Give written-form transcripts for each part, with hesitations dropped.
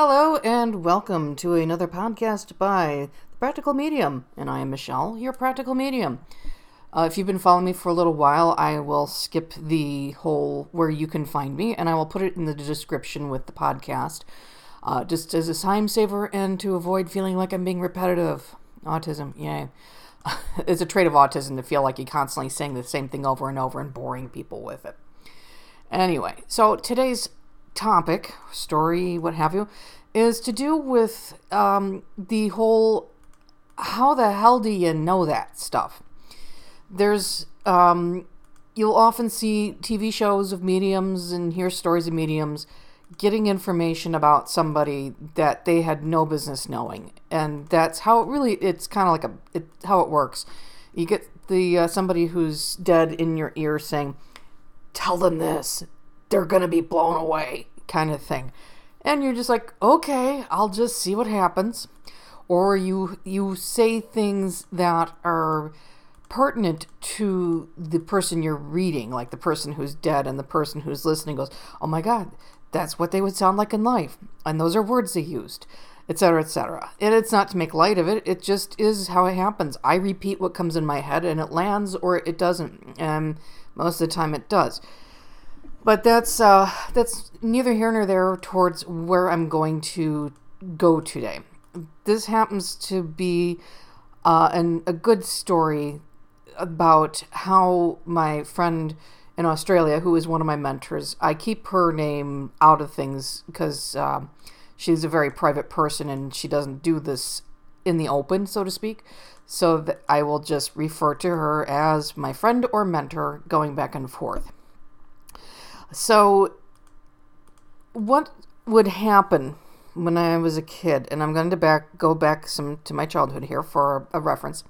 Hello and welcome to another podcast by The Practical Medium, and I am Michelle, your Practical Medium. If you've been following me for a little while, I will skip the whole where you can find me, and I will put it in the description with the podcast, just as a time saver and to avoid feeling like I'm being repetitive. Autism, yay. It's a trait of autism to feel like you're constantly saying the same thing over and over and boring people with it. Anyway, so today's topic, story, what have you, is to do with the whole how the hell do you know that stuff. There's you'll often see TV shows of mediums and hear stories of mediums getting information about somebody that they had no business knowing, and that's how it works. You get the somebody who's dead in your ear saying, "Tell them this. They're going to be blown away," kind of thing. And you're just like, okay, I'll just see what happens. Or you say things that are pertinent to the person you're reading, like the person who's dead, and the person who's listening goes, "Oh my God, that's what they would sound like in life. And those are words they used," etc., etc. And it's not to make light of it. It just is how it happens. I repeat what comes in my head and it lands or it doesn't. And most of the time it does. But that's neither here nor there towards where I'm going to go today. This happens to be a good story about how my friend in Australia, who is one of my mentors — I keep her name out of things because she's a very private person and she doesn't do this in the open, so to speak. So that I will just refer to her as my friend or mentor going back and forth. So what would happen when I was a kid, and I'm going to go back to my childhood here for a reference,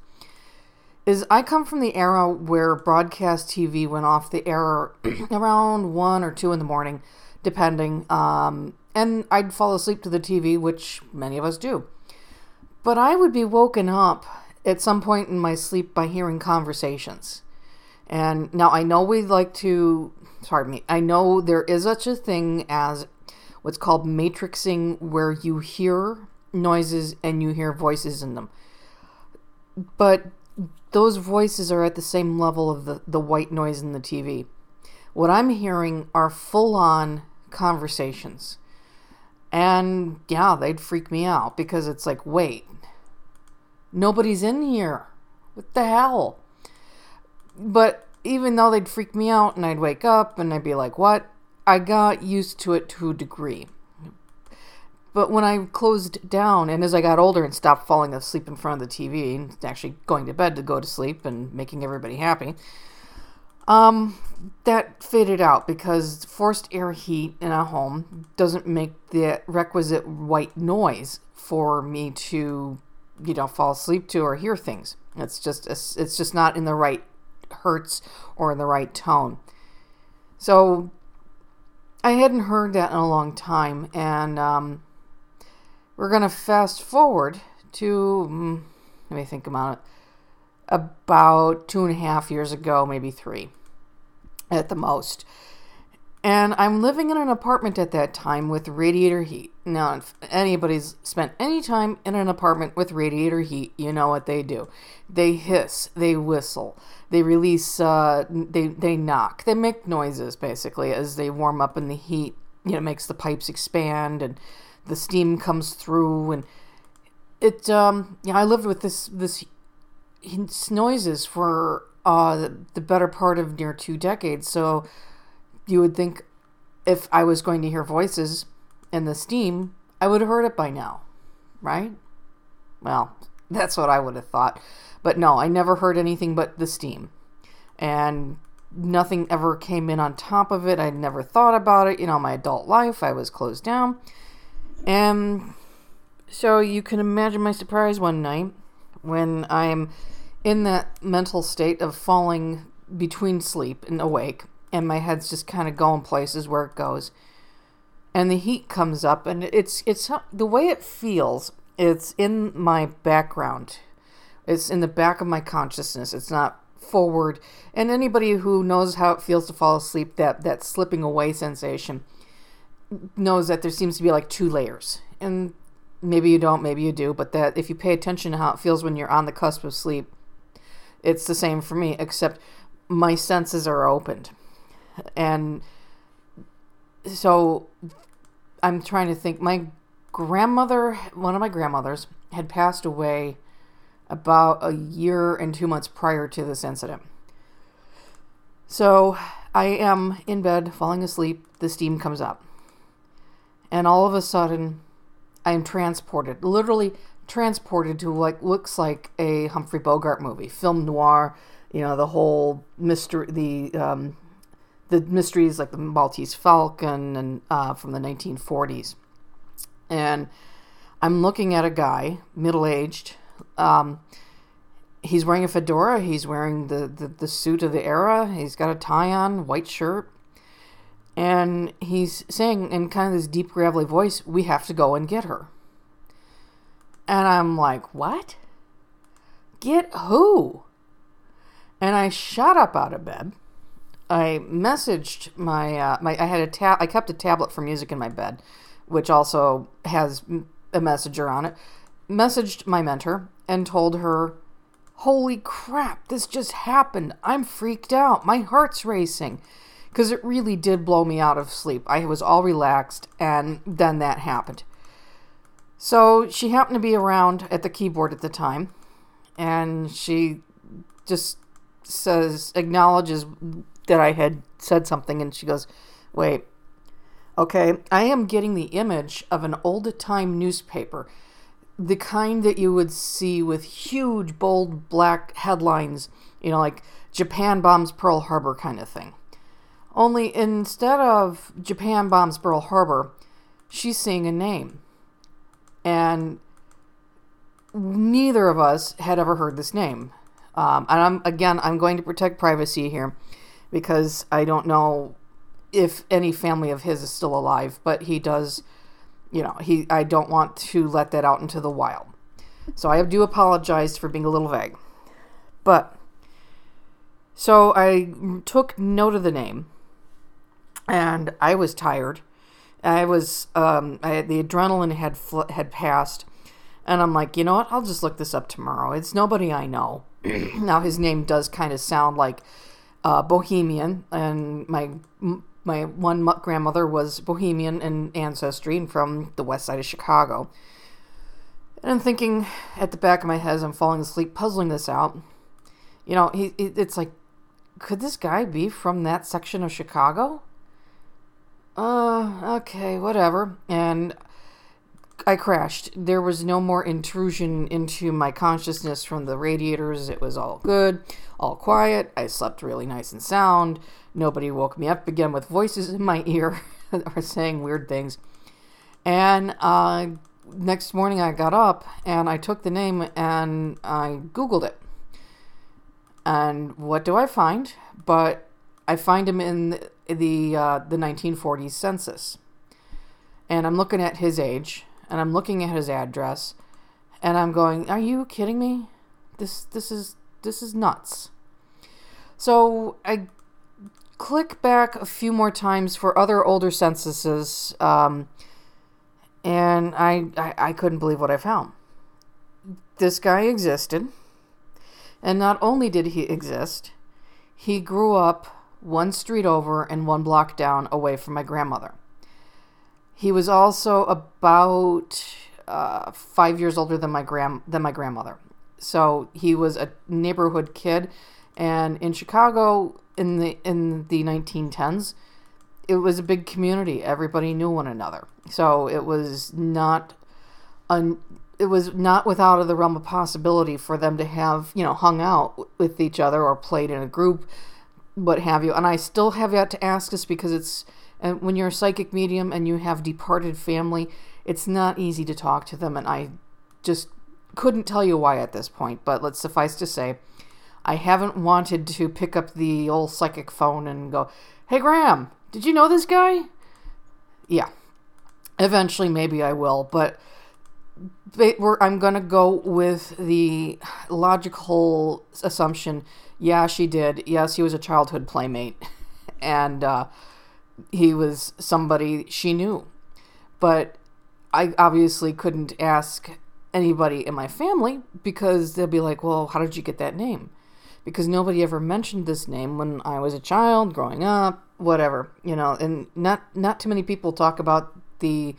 is I come from the era where broadcast TV went off the air around 1 or 2 in the morning, depending, and I'd fall asleep to the TV, which many of us do. But I would be woken up at some point in my sleep by hearing conversations. And now I know there is such a thing as what's called matrixing, where you hear noises and you hear voices in them. But those voices are at the same level of the white noise in the TV. What I'm hearing are full-on conversations. And yeah, they'd freak me out because it's like, wait, nobody's in here. What the hell? But even though they'd freak me out and I'd wake up and I'd be like, what? I got used to it to a degree. But when I closed down and as I got older and stopped falling asleep in front of the TV and actually going to bed to go to sleep and making everybody happy, that faded out, because forced air heat in a home doesn't make the requisite white noise for me to, fall asleep to or hear things. It's just not in the right hertz or in the right tone. So I hadn't heard that in a long time, and we're gonna fast forward to let me think about it — about 2.5 years ago, maybe 3 at the most. And I'm living in an apartment at that time with radiator heat. Now, if anybody's spent any time in an apartment with radiator heat, you know what they do. They hiss, they whistle, they release, they knock, they make noises, basically, as they warm up in the heat. It makes the pipes expand and the steam comes through. And it, I lived with this noises for the better part of near 2 decades, so you would think if I was going to hear voices and the steam, I would have heard it by now, right? Well, that's what I would have thought. But no, I never heard anything but the steam. And nothing ever came in on top of it. I never thought about it. My adult life, I was closed down. And so you can imagine my surprise one night when I'm in that mental state of falling between sleep and awake, and my head's just kind of going places where it goes. And the heat comes up, and it's the way it feels, it's in my background. It's in the back of my consciousness. It's not forward. And anybody who knows how it feels to fall asleep, that slipping away sensation, knows that there seems to be like 2 layers. and maybe you don't, maybe you do, but that if you pay attention to how it feels when you're on the cusp of sleep, it's the same for me, except my senses are opened. And so I'm trying to think. My grandmother, one of my grandmothers, had passed away about a year and 2 months prior to this incident. So I am in bed, falling asleep, the steam comes up. And all of a sudden, I am transported, literally transported to what looks like a Humphrey Bogart movie, film noir, you know, the whole mystery, the mysteries like the Maltese Falcon and from the 1940s. And I'm looking at a guy, middle-aged. He's wearing a fedora. He's wearing the suit of the era. He's got a tie on, white shirt. And he's saying in kind of this deep, gravelly voice, "We have to go and get her." And I'm like, what? Get who? And I shot up out of bed. I messaged my, I kept a tablet for music in my bed, which also has a messenger on it. Messaged my mentor and told her, holy crap, this just happened. I'm freaked out. My heart's racing. Because it really did blow me out of sleep. I was all relaxed, and then that happened. So she happened to be around at the keyboard at the time, and she just acknowledges that I had said something, and she goes, wait, okay, I am getting the image of an old-time newspaper, the kind that you would see with huge, bold, black headlines, you know, like Japan bombs Pearl Harbor kind of thing. Only instead of Japan bombs Pearl Harbor, she's seeing a name. And neither of us had ever heard this name. And I'm going to protect privacy here because I don't know if any family of his is still alive, but he does, you know, I don't want to let that out into the wild. So I do apologize for being a little vague. But, so I took note of the name. And I was tired. I was, the adrenaline had passed. And I'm like, you know what? I'll just look this up tomorrow. It's nobody I know. Now, his name does kind of sound like Bohemian. And my one grandmother was Bohemian in ancestry and from the west side of Chicago. And I'm thinking at the back of my head as I'm falling asleep, puzzling this out. You know, it's like, could this guy be from that section of Chicago? Okay, whatever. And I crashed. There was no more intrusion into my consciousness from the radiators. It was all good, all quiet. I slept really nice and sound. Nobody woke me up again with voices in my ear or saying weird things. And next morning I got up and I took the name and I Googled it. And what do I find? But I find him in the 1940s census. And I'm looking at his age, and I'm looking at his address, and I'm going, are you kidding me? This is nuts. So I click back a few more times for other older censuses, and I couldn't believe what I found. This guy existed, and not only did he exist, he grew up one street over and one block down away from my grandmother. He was also about 5 years older than my grandmother. So he was a neighborhood kid, and in Chicago in the 1910s, it was a big community. Everybody knew one another. So it was not without of the realm of possibility for them to have, you know, hung out with each other or played in a group, what have you. And I still have yet to ask this because it's, when you're a psychic medium and you have departed family, it's not easy to talk to them. And I just couldn't tell you why at this point, but let's suffice to say, I haven't wanted to pick up the old psychic phone and go, hey, Graham, did you know this guy? Yeah, eventually maybe I will, but I'm going to go with the logical assumption. Yeah, she did. Yes, he was a childhood playmate. And he was somebody she knew. But I obviously couldn't ask anybody in my family because they'll be like, well, how did you get that name? Because nobody ever mentioned this name when I was a child, growing up, whatever, you know, and not too many people talk about the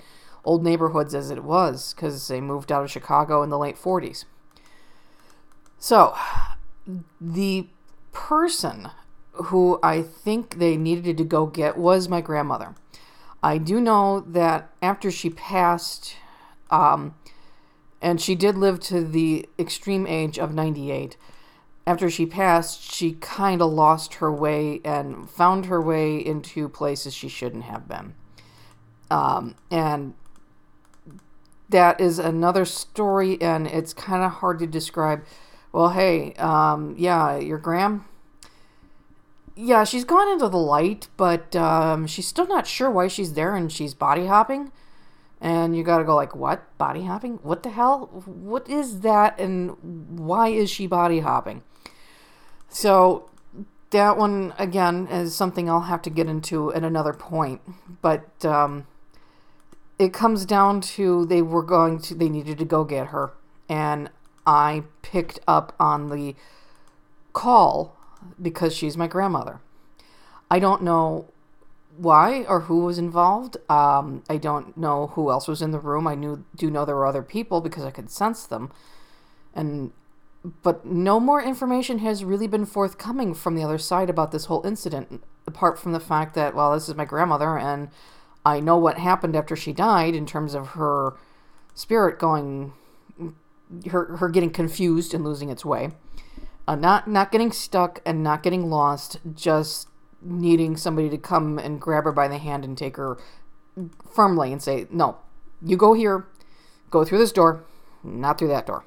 old neighborhoods as it was because they moved out of Chicago in the late 40s. So the person who I think they needed to go get was my grandmother. I do know that after she passed, and she did live to the extreme age of 98, after she passed, she kind of lost her way and found her way into places she shouldn't have been. And that is another story, and it's kind of hard to describe. Well, hey, yeah, your Gram? Yeah, she's gone into the light, but she's still not sure why she's there, and she's body hopping. And you gotta go like, what? Body hopping? What the hell? What is that, and why is she body hopping? So that one, again, is something I'll have to get into at another point. But it comes down to they needed to go get her. And I picked up on the call because she's my grandmother. I don't know why or who was involved. I don't know who else was in the room. I do know there were other people because I could sense them. But no more information has really been forthcoming from the other side about this whole incident, apart from the fact that, well, this is my grandmother, and I know what happened after she died in terms of her spirit going, her getting confused and losing its way. Not getting stuck and not getting lost, just needing somebody to come and grab her by the hand and take her firmly and say, no, you go here, go through this door, not through that door.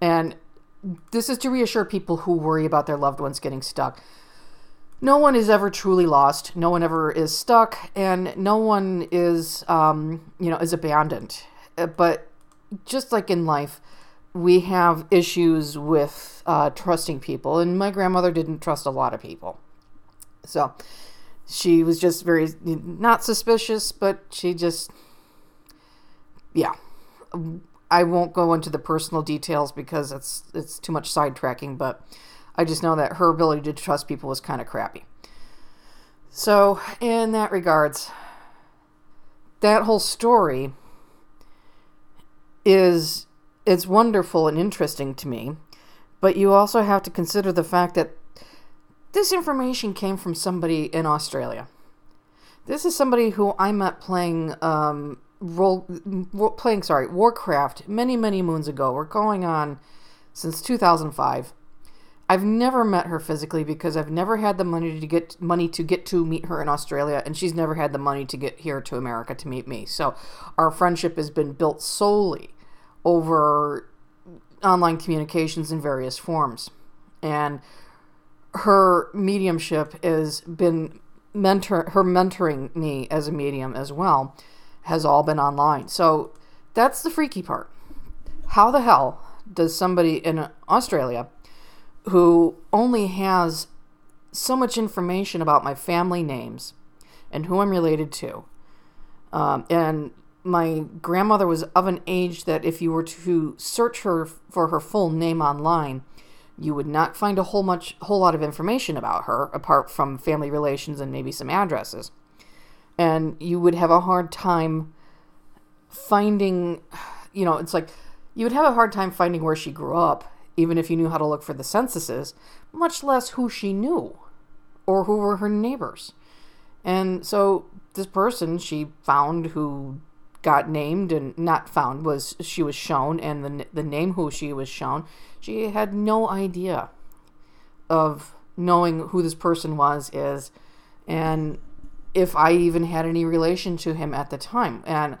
And this is to reassure people who worry about their loved ones getting stuck. No one is ever truly lost. No one ever is stuck, and no one is, is abandoned. But just like in life, we have issues with trusting people, and my grandmother didn't trust a lot of people. So she was just very, not suspicious, but she just, yeah. I won't go into the personal details because it's too much sidetracking, but I just know that her ability to trust people was kind of crappy. So in that regards, that whole story it's wonderful and interesting to me, but you also have to consider the fact that this information came from somebody in Australia. This is somebody who I met playing Warcraft many, many moons ago. We're going on since 2005. I've never met her physically because I've never had the money to meet her in Australia, and she's never had the money to get here to America to meet me. So our friendship has been built solely over online communications in various forms. And her mediumship her mentoring me as a medium as well has all been online. So that's the freaky part. How the hell does somebody in Australia who only has so much information about my family names and who I'm related to, and my grandmother was of an age that if you were to search her for her full name online, you would not find a whole lot of information about her apart from family relations and maybe some addresses. And you would have a hard time finding, it's like you would have a hard time finding where she grew up, even if you knew how to look for the censuses, much less who she knew or who were her neighbors. And so this person she found who got named and not found was she was shown, and the name who she was shown, she had no idea of knowing who this person was, and if I even had any relation to him at the time. And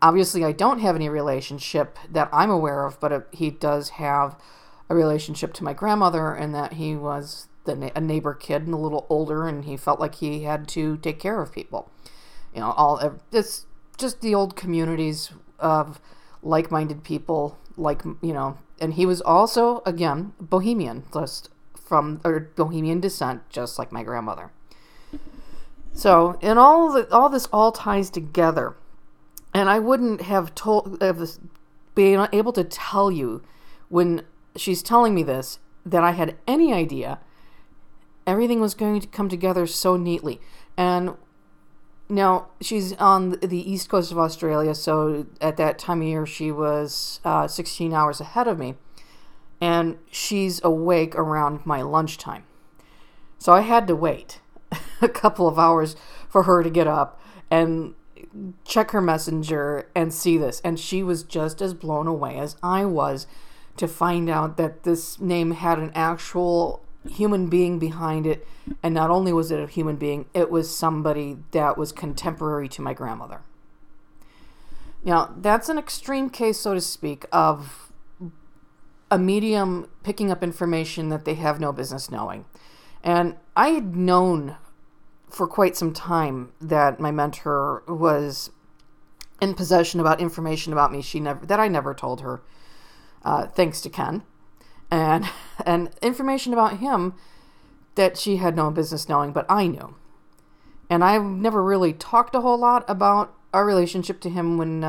obviously I don't have any relationship that I'm aware of, but he does have a relationship to my grandmother, and that he was a neighbor kid and a little older, and he felt like he had to take care of people. It's just the old communities of like-minded people, and he was also, again, Bohemian, Bohemian descent, just like my grandmother. So, and all this all ties together And I wouldn't have been able to tell you when she's telling me this that I had any idea everything was going to come together so neatly. And now she's on the east coast of Australia, so at that time of year she was 16 hours ahead of me, and she's awake around my lunchtime. So I had to wait a couple of hours for her to get up and check her messenger and see this. And she was just as blown away as I was to find out that this name had an actual human being behind it. And not only was it a human being, it was somebody that was contemporary to my grandmother. Now, that's an extreme case, so to speak, of a medium picking up information that they have no business knowing. And I had known for quite some time that my mentor was in possession about information about me that I never told her, thanks to Ken, and information about him that she had no business knowing, but I knew. And I never really talked a whole lot about our relationship to him when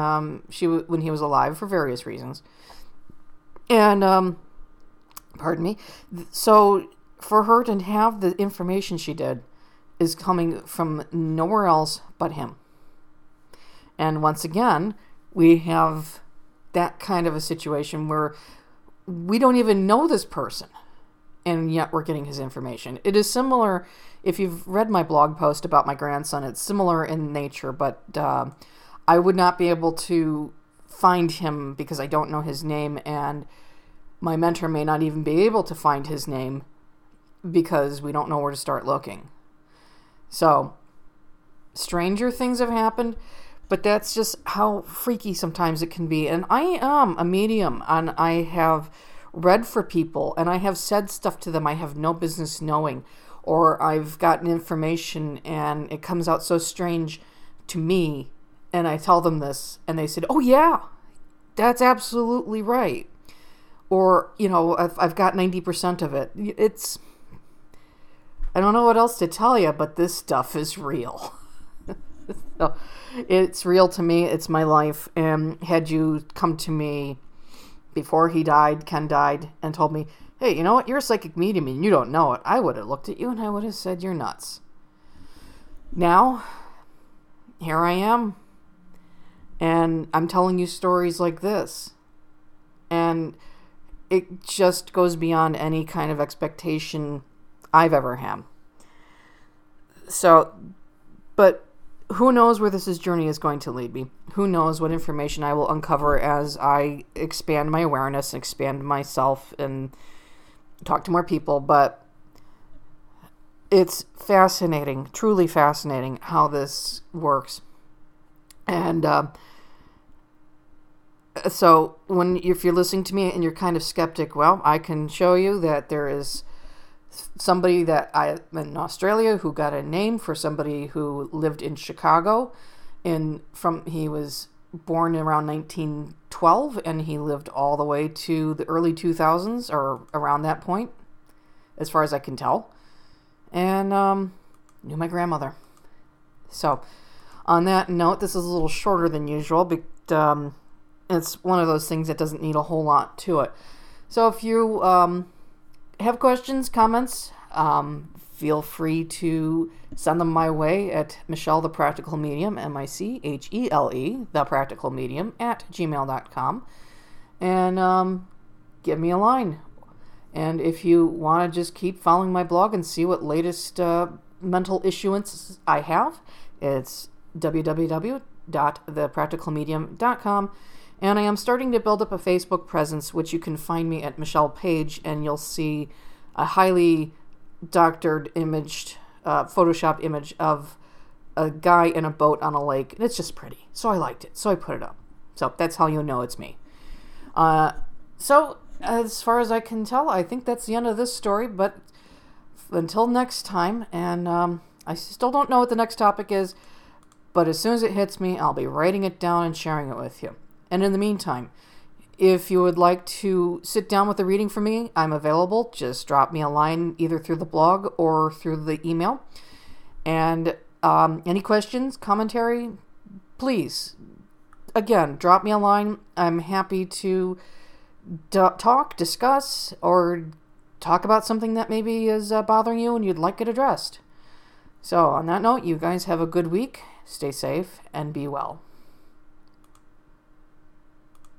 he was alive, for various reasons. And pardon me. So for her to have the information she did is coming from nowhere else but him. And once again, we have that kind of a situation where we don't even know this person, and yet we're getting his information. It is similar, if you've read my blog post about my grandson, it's similar in nature, but I would not be able to find him because I don't know his name, and my mentor may not even be able to find his name because we don't know where to start looking. So, stranger things have happened, but that's just how freaky sometimes it can be. And I am a medium, and I have read for people, and I have said stuff to them I have no business knowing, or I've gotten information and it comes out so strange to me, and I tell them this, and they said, "Oh yeah, that's absolutely right," or, you know, I've got 90% of it. It's, I don't know what else to tell you, but this stuff is real. So, it's real to me. It's my life. And had you come to me before he died, Ken died, and told me, "Hey, you know what? You're a psychic medium and you don't know it," I would have looked at you and I would have said, "You're nuts." Now, here I am. And I'm telling you stories like this. And it just goes beyond any kind of expectation I've ever had. So, but who knows where this journey is going to lead me? Who knows what information I will uncover as I expand my awareness and expand myself and talk to more people. But it's fascinating, truly fascinating, how this works. And so if you're listening to me and you're kind of skeptic, well, I can show you that there is somebody that I in Australia who got a name for somebody who lived in Chicago, he was born around 1912 and he lived all the way to the early 2000s or around that point, as far as I can tell, and knew my grandmother. So, on that note, this is a little shorter than usual, but it's one of those things that doesn't need a whole lot to it. So if you have questions, comments, feel free to send them my way at Michelle the Practical Medium, MICHELE, the Practical Medium, @gmail.com, and give me a line. And if you want to just keep following my blog and see what latest mental issuance I have, it's www.thepracticalmedium.com. And I am starting to build up a Facebook presence, which you can find me at Michelle Page, and you'll see a highly doctored imaged, Photoshop image of a guy in a boat on a lake. And it's just pretty. So I liked it. So I put it up. So that's how you know it's me. So as far as I can tell, I think that's the end of this story. But until next time, and I still don't know what the next topic is, but as soon as it hits me, I'll be writing it down and sharing it with you. And in the meantime, if you would like to sit down with a reading for me, I'm available. Just drop me a line either through the blog or through the email. And any questions, commentary, please again, drop me a line. I'm happy to discuss, or talk about something that maybe is bothering you and you'd like it addressed. So on that note, you guys have a good week. Stay safe and be well.